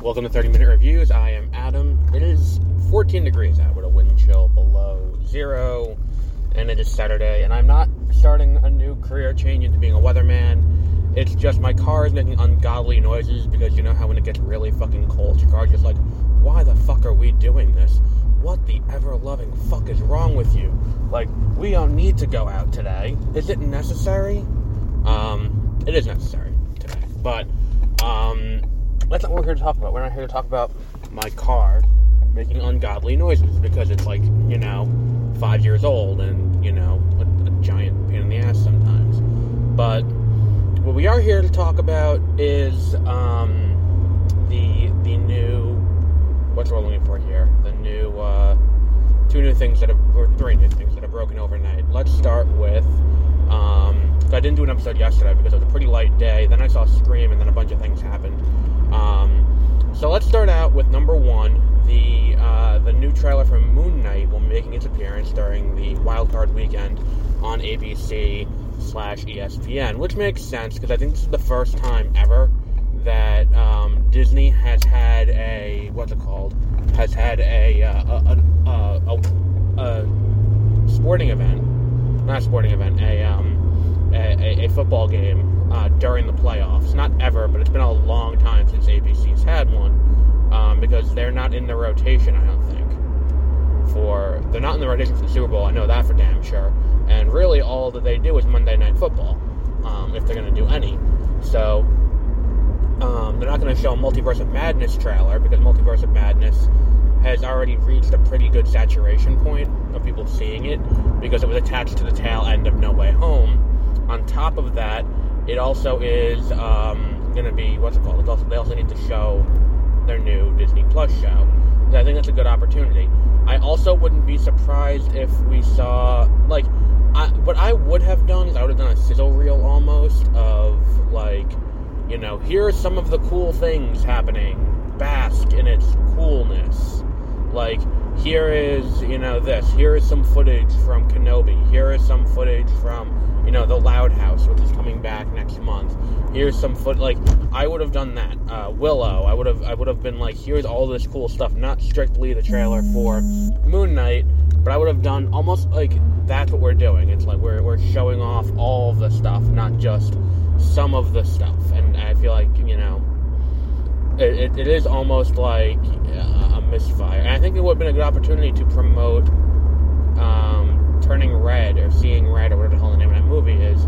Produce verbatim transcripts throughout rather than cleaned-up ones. Welcome to thirty Minute Reviews. I am Adam. It is fourteen degrees out with a wind chill below zero, and it is Saturday, and I'm not starting a new career change into being a weatherman. It's just my car is making ungodly noises because you know how when it gets really fucking cold, your car's just like, why the fuck are we doing this? What the ever-loving fuck is wrong with you? Like, we don't need to go out today. Is it necessary? Um, it is necessary today, but, um... that's not what we're here to talk about. We're not here to talk about my car making ungodly noises because it's like, you know, five years old and, you know, a, a giant pain in the ass sometimes. But what we are here to talk about is um, the the new, what's we're looking for here? The new, uh, two new things that have, or three new things that have broken overnight. Let's start with, um, I didn't do an episode yesterday because it was a pretty light day. Then I saw Scream and then a bunch of things happened. Um, so let's start out with number one, the, uh, the new trailer from Moon Knight will be making its appearance during the Wild Card weekend on A B C slash E S P N, which makes sense, because I think this is the first time ever that, um, Disney has had a, what's it called, has had a, uh, a, a, a, a sporting event, not a sporting event, a, um, a, a football game. Uh, during the playoffs. Not ever, but it's been a long time since A B C's had one, um, because they're not in the rotation, I don't think. For They're not in the rotation for the Super Bowl, I know that for damn sure. And really all that they do is Monday Night Football, um, if they're going to do any. So, um, they're not going to show a Multiverse of Madness trailer, because Multiverse of Madness has already reached a pretty good saturation point of people seeing it, because it was attached to the tail end of No Way Home. On top of that, it also is um, going to be, what's it called? It's also, they also need to show their new Disney Plus show. So I think that's a good opportunity. I also wouldn't be surprised if we saw, like, I, what I would have done is I would have done a sizzle reel almost of, like, you know, here's some of the cool things happening. Bask in its coolness. Like, here is, you know, this. Here is some footage from Kenobi. Here is some footage from, you know, the Loud House, which is coming back next month. Here's some foot, like, I would have done that. Uh, Willow, I would have, I would have been like, here's all this cool stuff, not strictly the trailer for Moon Knight, but I would have done almost, like, that's what we're doing. It's like, we're, we're showing off all the stuff, not just some of the stuff, and I feel like, you know, it, it, it is almost like a misfire, and I think it would have been a good opportunity to promote, um, Turning Red, or Seeing Red, or whatever the hell the name of that movie is,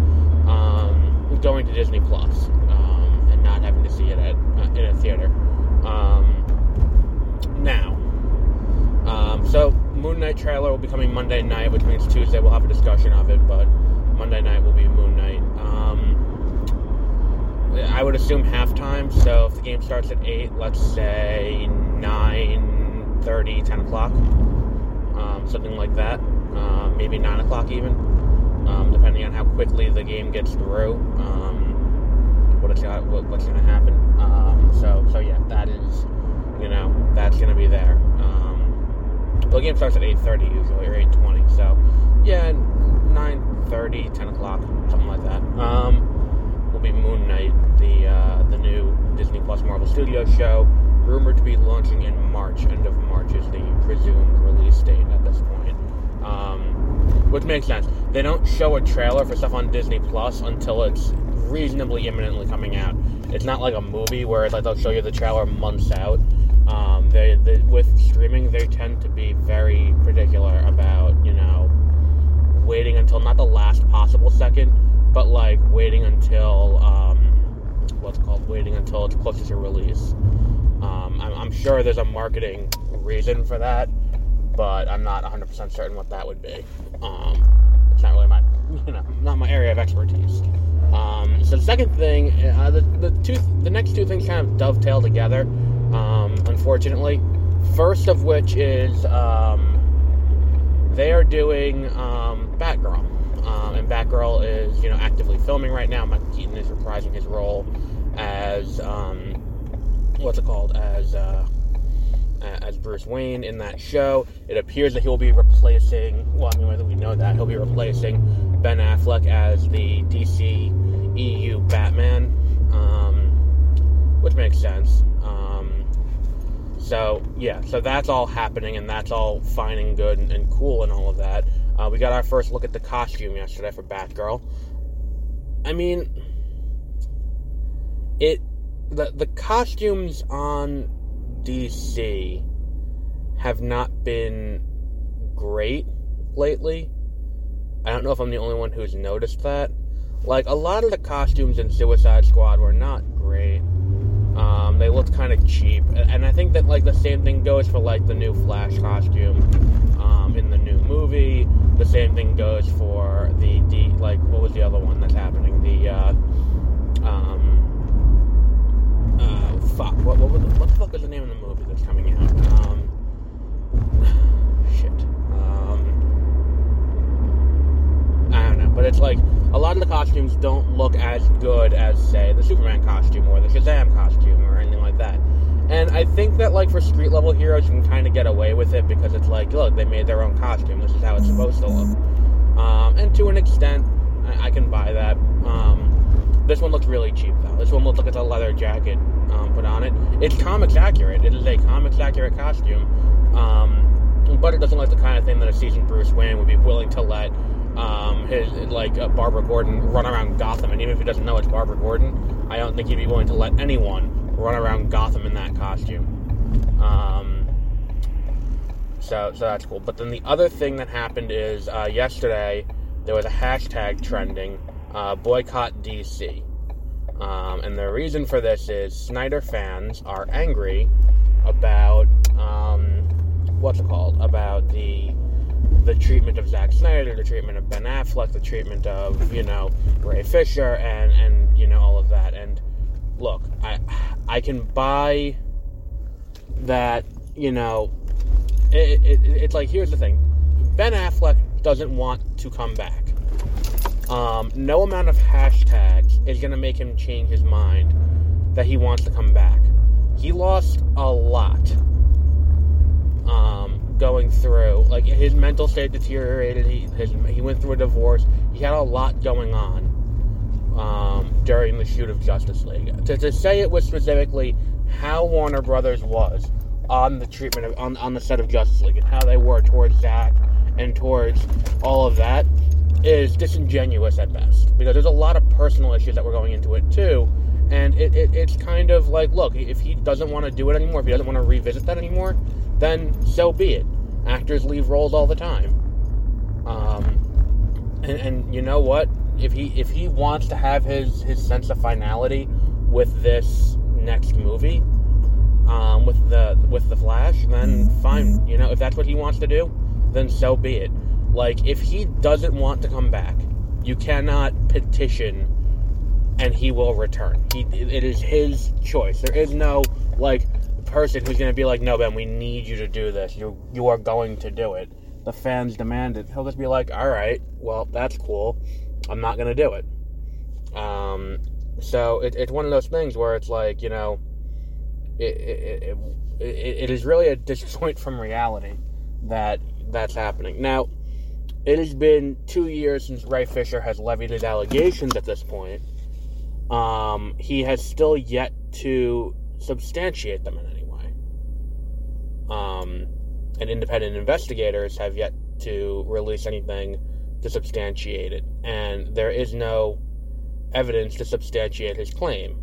um, going to Disney Plus, um, and not having to see it at, uh, in a theater. Um, now, um, so, Moon Knight trailer will be coming Monday night, which means Tuesday we'll have a discussion of it, but Monday night will be Moon Knight. Um, I would assume halftime, so if the game starts at eight, let's say nine thirty, ten o'clock, um, something like that. Uh, maybe nine o'clock even, um, depending on how quickly the game gets through, um, what it's got, what, what's going to happen, um, so, so yeah, that is, you know, that's going to be there, um, well, the game starts at eight thirty usually, or eight twenty, so, yeah, nine thirty, ten o'clock, something like that, um, will be Moon Knight, the, uh, the new Disney Plus Marvel Studios show, rumored to be launching in March, end of March is the presumed release date at this point. Um, which makes sense. They don't show a trailer for stuff on Disney Plus until it's reasonably imminently coming out. It's not like a movie where it's like they'll show you the trailer months out. Um, they, they with streaming, they tend to be very particular about, you know, waiting until not the last possible second, but like waiting until um, what's called waiting until it's closer to release. Um, I'm, I'm sure there's a marketing reason for that, but I'm not one hundred percent certain what that would be. Um, it's not really my, you know, not my area of expertise. Um, so the second thing, uh, the the two, the next two things kind of dovetail together, um, unfortunately. First of which is um, they are doing um, Batgirl. Um, and Batgirl is, you know, actively filming right now. Michael Keaton is reprising his role as, um, what's it called, as uh, as Bruce Wayne in that show. It appears that he'll be replacing, well, I mean, whether we know that, he'll be replacing Ben Affleck as the D C E U Batman, um, which makes sense. Um, so, yeah, so that's all happening, and that's all fine and good and, and cool and all of that. Uh, we got our first look at the costume yesterday for Batgirl. I mean, it the the costumes on D C have not been great lately. I don't know if I'm the only one who's noticed that. Like, a lot of the costumes in Suicide Squad were not great. Um, they looked kind of cheap, and I think that, like, the same thing goes for, like, the new Flash costume um, in the new movie. The same thing goes for the, the like, what was the other one that's happening? The, uh, um, uh, fuck, what, what, was the, what the fuck is the name of the movie that's coming out? Um, shit, um, I don't know, but it's, like, a lot of the costumes don't look as good as, say, the Superman costume or the Shazam costume or anything like that. And I think that, like, for street-level heroes, you can kind of get away with it because it's like, look, they made their own costume. This is how it's supposed to look. Um, and to an extent, I, I can buy that. Um, this one looks really cheap, though. This one looks like it's a leather jacket um, put on it. It's comics accurate. It is a comics accurate costume. Um, but it doesn't look like the kind of thing that a seasoned Bruce Wayne would be willing to let... Um, his, like, uh, Barbara Gordon run around Gotham, and even if he doesn't know it's Barbara Gordon, I don't think he'd be willing to let anyone run around Gotham in that costume. Um, so, so that's cool. But then the other thing that happened is, uh, yesterday, there was a hashtag trending, uh, boycott D C. Um, and the reason for this is Snyder fans are angry about, um, what's it called? About the... the treatment of Zack Snyder, the treatment of Ben Affleck, the treatment of, you know, Ray Fisher, and, and you know, all of that. And, look, I I can buy that, you know, it, it, it's like, here's the thing. Ben Affleck doesn't want to come back. Um, no amount of hashtags is going to make him change his mind that he wants to come back. He lost a lot. Um... going through, like, his mental state deteriorated, he his, he went through a divorce, he had a lot going on, um, during the shoot of Justice League. To, to say it was specifically how Warner Brothers was on the treatment, of, on, on the set of Justice League, and how they were towards Zack, and towards all of that, is disingenuous at best, because there's a lot of personal issues that were going into it, too, and it, it it's kind of like, look, if he doesn't want to do it anymore, if he doesn't want to revisit that anymore, then so be it. Actors leave roles all the time. Um, and, and you know what? If he if he wants to have his, his sense of finality with this next movie, um, with the with the Flash, then fine. You know, if that's what he wants to do, then so be it. Like, if he doesn't want to come back, you cannot petition and he will return. He, it is his choice. There is no, like... person who's going to be like, no, Ben, we need you to do this. You you are going to do it. The fans demand it. He'll just be like, all right, well, that's cool. I'm not going to do it. Um, so it, it's one of those things where it's like, you know, it it, it it it is really a disjoint from reality that that's happening. Now, it has been two years since Ray Fisher has levied his allegations at this point. Um, he has still yet to substantiate them in any way. Um, and independent investigators have yet to release anything to substantiate it. And there is no evidence to substantiate his claim.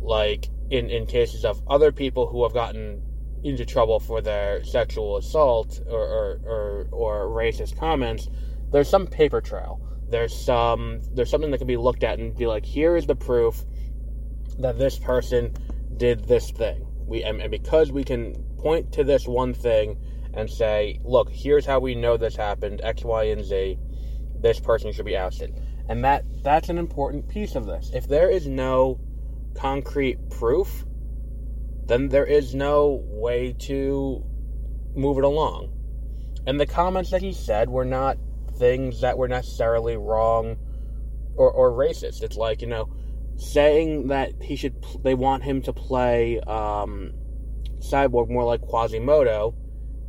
Like, in, in cases of other people who have gotten into trouble for their sexual assault or, or, or, or racist comments, there's some paper trail. There's some, there's something that can be looked at and be like, here is the proof that this person did this thing. We and, and because we can point to this one thing and say, look, here's how we know this happened, X, Y, and Z, this person should be ousted. And that that's an important piece of this. If there is no concrete proof, then there is no way to move it along. And the comments that he said were not things that were necessarily wrong or, or racist. It's like, you know, saying that he should, they want him to play um, Cyborg more like Quasimodo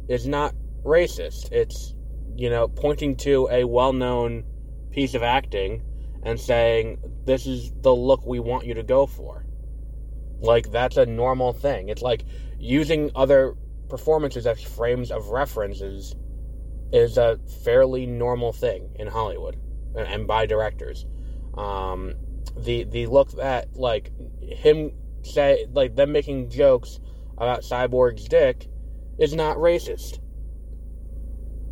is not racist. It's, you know, pointing to a well-known piece of acting and saying, this is the look we want you to go for. Like, that's a normal thing. It's like using other performances as frames of references is a fairly normal thing in Hollywood and, and by directors. Um, the the look that, like, him say, like, them making jokes about Cyborg's dick is not racist.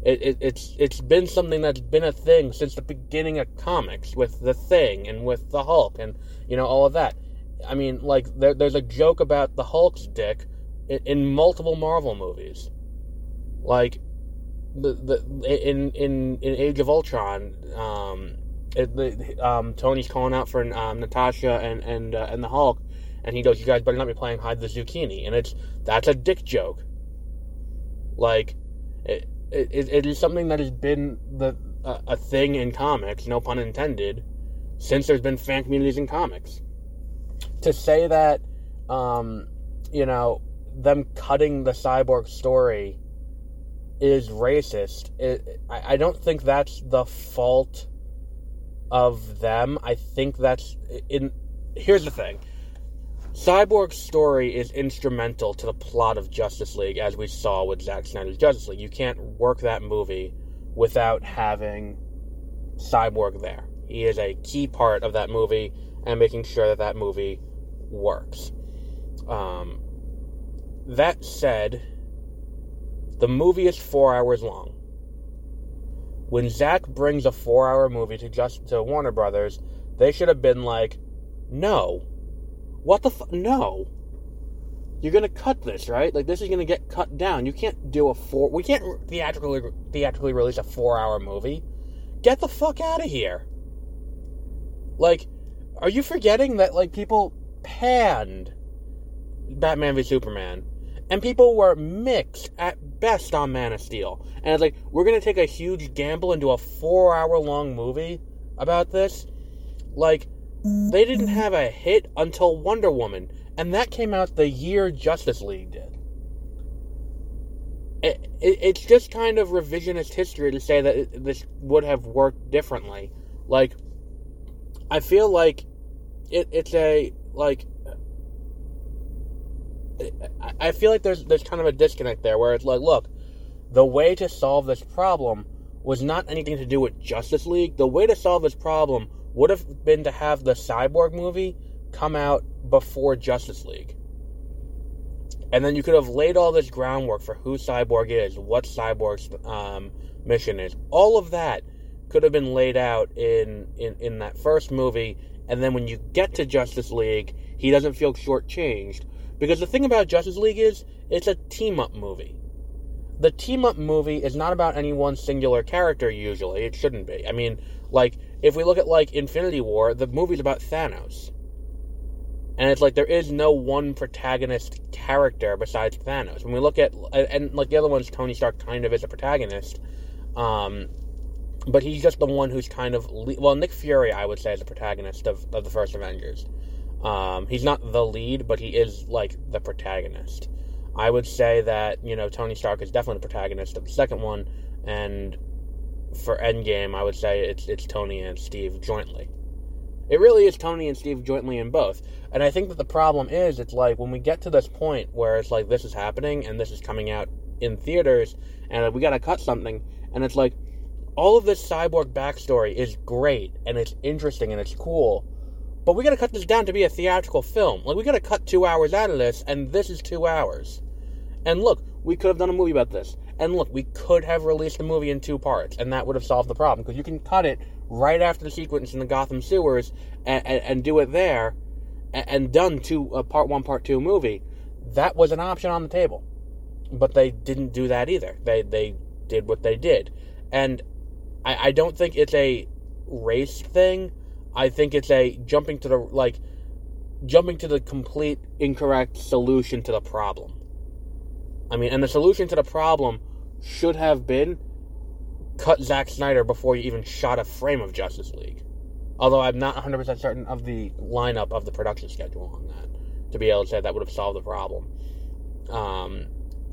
It, it, it's it's been something that's been a thing since the beginning of comics with the Thing and with the Hulk and, you know, all of that. I mean, like, there, there's a joke about the Hulk's dick in, in multiple Marvel movies. Like, the the in in, in Age of Ultron, um, it, the, um, Tony's calling out for um, Natasha and and uh, and the Hulk, and he goes, "You guys better not be playing hide the zucchini," and it's that's a dick joke. Like, it. It, it is something that has been the uh, a thing in comics, no pun intended, since there's been fan communities in comics. To say that, um, you know, them cutting the Cyborg story is racist, it, I, I don't think that's the fault of them. I think that's... in. Here's the thing. Cyborg's story is instrumental to the plot of Justice League, as we saw with Zack Snyder's Justice League. You can't work that movie without having Cyborg there. He is a key part of that movie and making sure that that movie works. Um, that said, the movie is four hours long. When Zack brings a four-hour movie to just to Warner Brothers, they should have been like, no. What the fuck? No. You're going to cut this, right? Like, this is going to get cut down. You can't do a four... We can't theatrically theatrically release a four-hour movie. Get the fuck out of here. Like, are you forgetting that, like, people panned Batman v Superman? And people were mixed at best on Man of Steel. And it's like, we're going to take a huge gamble and do a four-hour-long movie about this? Like... They didn't have a hit until Wonder Woman, and that came out the year Justice League did. It, it, it's just kind of revisionist history to say that it, this would have worked differently. Like, I feel like it, it's a, like, it, I feel like there's, there's kind of a disconnect there where it's like, look, the way to solve this problem was not anything to do with Justice League. The way to solve this problem would have been to have the Cyborg movie come out before Justice League. And then you could have laid all this groundwork for who Cyborg is, what Cyborg's um, mission is. All of that could have been laid out in, in, in that first movie, and then when you get to Justice League, he doesn't feel shortchanged. Because the thing about Justice League is, it's a team-up movie. The team-up movie is not about any one singular character, usually. It shouldn't be. I mean, like... If we look at, like, Infinity War, the movie's about Thanos. And it's like, there is no one protagonist character besides Thanos. When we look at, and, like, the other one's Tony Stark kind of is a protagonist. Um, but he's just the one who's kind of, le- well, Nick Fury, I would say, is the protagonist of, of the first Avengers. Um, he's not the lead, but he is, like, the protagonist. I would say that, you know, Tony Stark is definitely the protagonist of the second one, and... For Endgame, I would say it's it's Tony and Steve jointly. It really is Tony and Steve jointly in both. And I think that the problem is, it's like, when we get to this point where it's like, this is happening, and this is coming out in theaters, and we gotta cut something, and it's like, all of this Cyborg backstory is great, and it's interesting, and it's cool, but we gotta cut this down to be a theatrical film. Like, we gotta cut two hours out of this, and this is two hours. And look, we could have done a movie about this. And look, we could have released the movie in two parts, and that would have solved the problem, because you can cut it right after the sequence in the Gotham sewers and, and, and do it there, and done two, a part one, part two movie, that was an option on the table. But they didn't do that either. They they did what they did. And I, I don't think it's a race thing. I think it's a jumping to the, like, jumping to the complete incorrect solution to the problem. I mean, and the solution to the problem should have been cut Zack Snyder before you even shot a frame of Justice League. Although I'm not one hundred percent certain of the lineup of the production schedule on that, to be able to say that would have solved the problem. Um...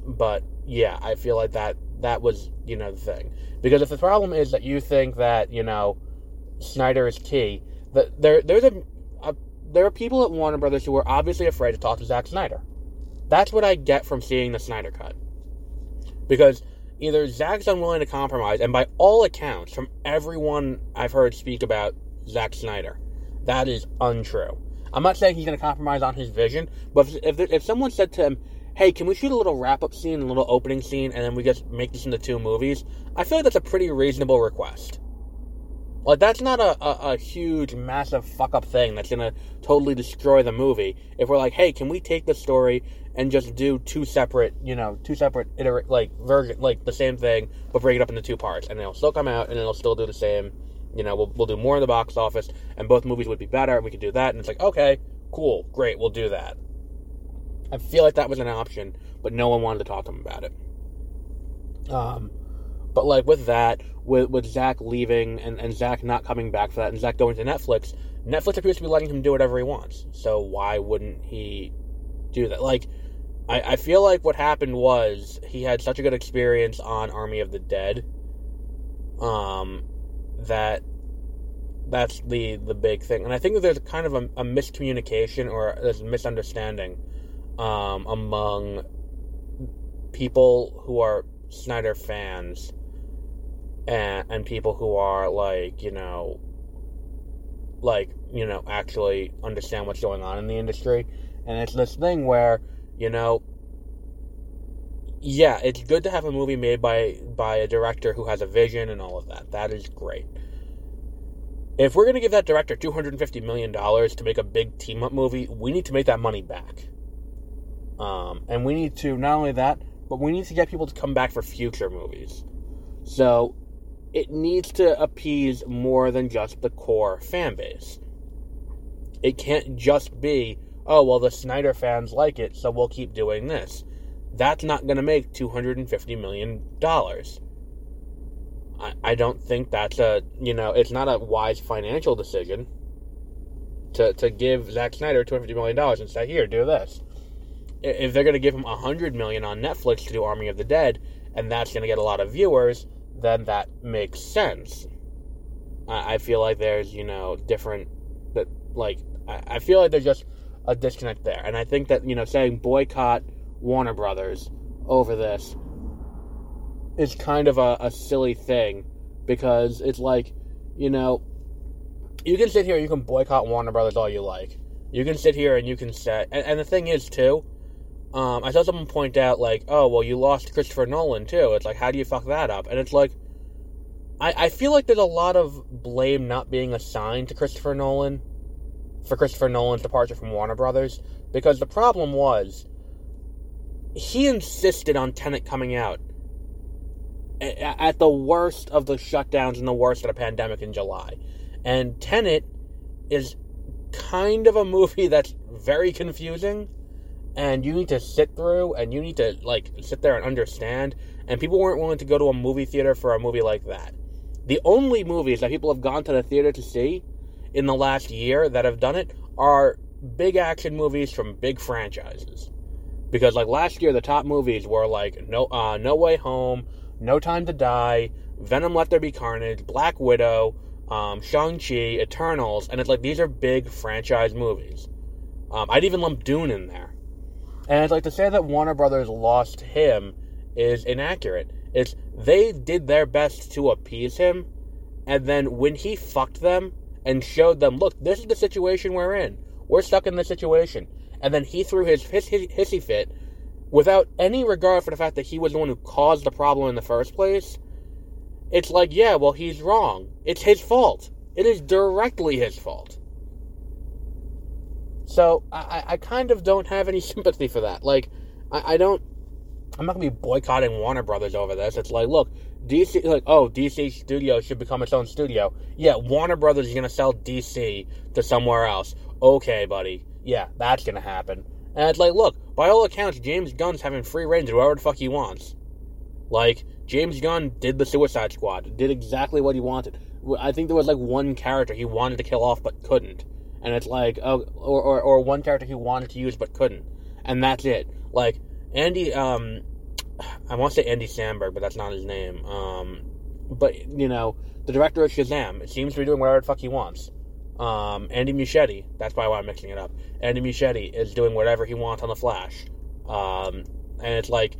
But, yeah, I feel like that, that was, you know, the thing. Because if the problem is that you think that, you know, Snyder is key, that there there's a, a there are people at Warner Brothers who are obviously afraid to talk to Zack Snyder. That's what I get from seeing the Snyder Cut. Because either Zack's unwilling to compromise, and by all accounts, from everyone I've heard speak about Zack Snyder, that is untrue. I'm not saying he's going to compromise on his vision, but if, if, if someone said to him, hey, can we shoot a little wrap-up scene, a little opening scene, and then we just make this into two movies? I feel like that's a pretty reasonable request. Like, that's not a, a, a huge, massive fuck-up thing that's going to totally destroy the movie. If we're like, hey, can we take the story and just do two separate, you know, two separate, iterate, like, version, like, the same thing, but break it up into two parts, and it'll still come out, and it'll still do the same, you know, we'll, we'll do more in the box office, and both movies would be better, and we could do that, and it's like, okay, cool, great, we'll do that. I feel like that was an option, but no one wanted to talk to him about it. Um, but, like, with that, with with Zack leaving and, and Zack not coming back for that, and Zack going to Netflix, Netflix appears to be letting him do whatever he wants. So why wouldn't he do that? Like, I, I feel like what happened was he had such a good experience on Army of the Dead um, that that's the, the big thing. And I think that there's kind of a, a miscommunication or there's a misunderstanding Um, among people who are Snyder fans and, and people who are, like, you know, like, you know, actually understand what's going on in the industry. And it's this thing where, you know, yeah, it's good to have a movie made by, by a director who has a vision and all of that. That is great. If we're going to give that director two hundred fifty million dollars to make a big team-up movie, we need to make that money back. Um, and we need to, not only that, but we need to get people to come back for future movies. So, it needs to appease more than just the core fan base. It can't just be, oh, well, the Snyder fans like it, so we'll keep doing this. That's not going to make two hundred fifty million dollars. I, I don't think that's a, you know, it's not a wise financial decision to, to give Zack Snyder two hundred fifty million dollars and say, here, do this. If they're going to give him one hundred million dollars on Netflix to do Army of the Dead, and that's going to get a lot of viewers, then that makes sense. I feel like there's, you know, different... that like I feel like there's just a disconnect there. And I think that, you know, saying boycott Warner Brothers over this is kind of a, a silly thing. Because it's like, you know, you can sit here and you can boycott Warner Brothers all you like. You can sit here and you can say... And, and the thing is, too... Um, I saw someone point out, like, oh, well, you lost Christopher Nolan, too. It's like, how do you fuck that up? And it's like, I, I feel like there's a lot of blame not being assigned to Christopher Nolan for Christopher Nolan's departure from Warner Brothers, because the problem was he insisted on Tenet coming out at, at the worst of the shutdowns and the worst of the pandemic in July. And Tenet is kind of a movie that's very confusing, and you need to sit through, and you need to, like, sit there and understand. And people weren't willing to go to a movie theater for a movie like that. The only movies that people have gone to the theater to see in the last year that have done it are big action movies from big franchises. Because, like, last year, the top movies were, like, No uh, No Way Home, No Time to Die, Venom Let There Be Carnage, Black Widow, um, Shang-Chi, Eternals. And it's like, these are big franchise movies. Um, I'd even lump Dune in there. And it's like, to say that Warner Brothers lost him is inaccurate. It's, they did their best to appease him, and then when he fucked them and showed them, look, this is the situation we're in. We're stuck in this situation. And then he threw his hiss, hiss, hissy fit without any regard for the fact that he was the one who caused the problem in the first place. It's like, yeah, well, he's wrong. It's his fault. It is directly his fault. So I, I kind of don't have any sympathy for that. Like, I, I don't... I'm not going to be boycotting Warner Brothers over this. It's like, look, D C... Like, oh, D C Studios should become its own studio. Yeah, Warner Brothers is going to sell D C to somewhere else. Okay, buddy. Yeah, that's going to happen. And it's like, look, by all accounts, James Gunn's having free reign to whoever the fuck he wants. Like, James Gunn did the Suicide Squad. Did exactly what he wanted. I think there was, like, one character he wanted to kill off but couldn't. And it's like, oh, or, or, or one character he wanted to use but couldn't. And that's it. Like, Andy, um, I want to say Andy Samberg, but that's not his name. Um, but, you know, the director of Shazam, it seems to be doing whatever the fuck he wants. Um, Andy Muschietti, that's probably why I'm mixing it up. Andy Muschietti is doing whatever he wants on The Flash. Um, and it's like,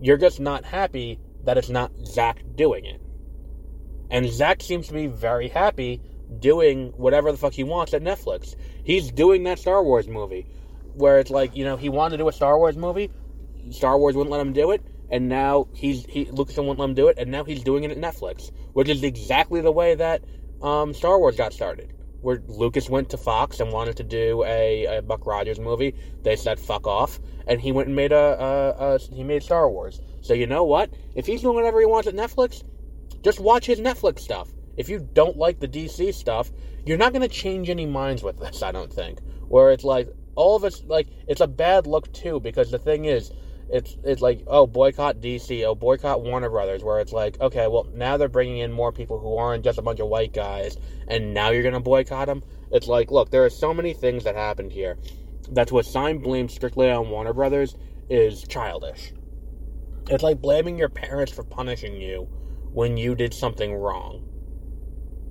you're just not happy that it's not Zack doing it. And Zack seems to be very happy doing whatever the fuck he wants at Netflix. He's doing that Star Wars movie, where it's like, you know, he wanted to do a Star Wars movie, Star Wars wouldn't let him do it, and now he's, he, Lucas wouldn't let him do it, and now he's doing it at Netflix, which is exactly the way that um, Star Wars got started. Where Lucas went to Fox and wanted to do a, a Buck Rogers movie. They said, fuck off. And he went and made a, a, a... He made Star Wars. So you know what? If he's doing whatever he wants at Netflix, just watch his Netflix stuff. If you don't like the D C stuff, you're not going to change any minds with this, I don't think. Where it's like, all of us... Like, it's a bad look, too, because the thing is, it's it's like, oh, boycott D C, oh, boycott Warner Brothers, where it's like, okay, well, now they're bringing in more people who aren't just a bunch of white guys, and now you're going to boycott them? It's like, look, there are so many things that happened here that to assign blame strictly on Warner Brothers is childish. It's like blaming your parents for punishing you when you did something wrong.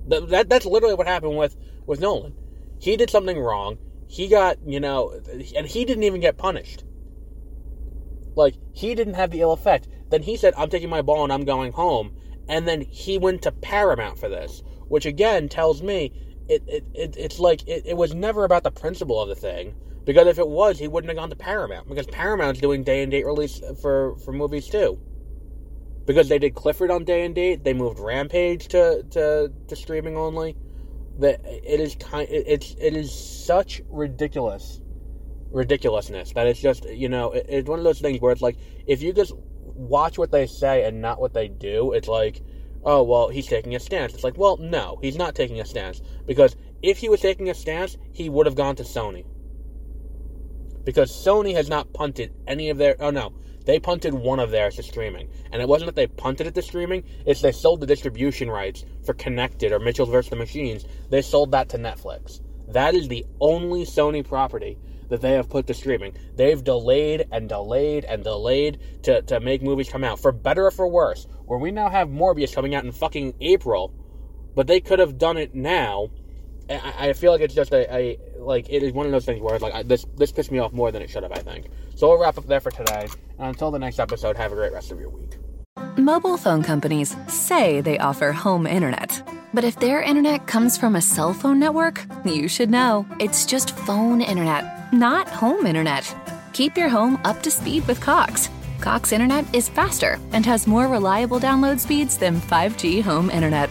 That, that That's literally what happened with, with Nolan. He did something wrong, he got, you know, and he didn't even get punished. Like, he didn't have the ill effect. Then he said, I'm taking my ball and I'm going home. And then he went to Paramount for this. Which, again, tells me, it, it, it it's like, it, it was never about the principle of the thing. Because if it was, he wouldn't have gone to Paramount. Because Paramount's doing day-and-date release for, for movies, too. Because they did Clifford on day-and-date. They moved Rampage to, to, to streaming only. That it is kind, it, it's, it is such ridiculous... ridiculousness that it's just, you know, it, it's one of those things where it's like, if you just watch what they say and not what they do, it's like, oh, well, he's taking a stance. It's like, well, no, he's not taking a stance, because if he was taking a stance, he would have gone to Sony, because Sony has not punted any of their, oh no, they punted one of theirs to streaming, and it wasn't that they punted it to streaming, it's they sold the distribution rights for Connected or Mitchell versus the Machines, they sold that to Netflix. That is the only Sony property that they have put to streaming. They've delayed and delayed and delayed to, to make movies come out, for better or for worse, where we now have Morbius coming out in fucking April, but they could have done it now. I, I feel like it's just a, a, like, it is one of those things where it's like, I, this, this pissed me off more than it should have, I think. So we'll wrap up there for today, and until the next episode, have a great rest of your week. Mobile phone companies say they offer home internet. But if their internet comes from a cell phone network, you should know. It's just phone internet, not home internet. Keep your home up to speed with Cox. Cox internet is faster and has more reliable download speeds than five G home internet.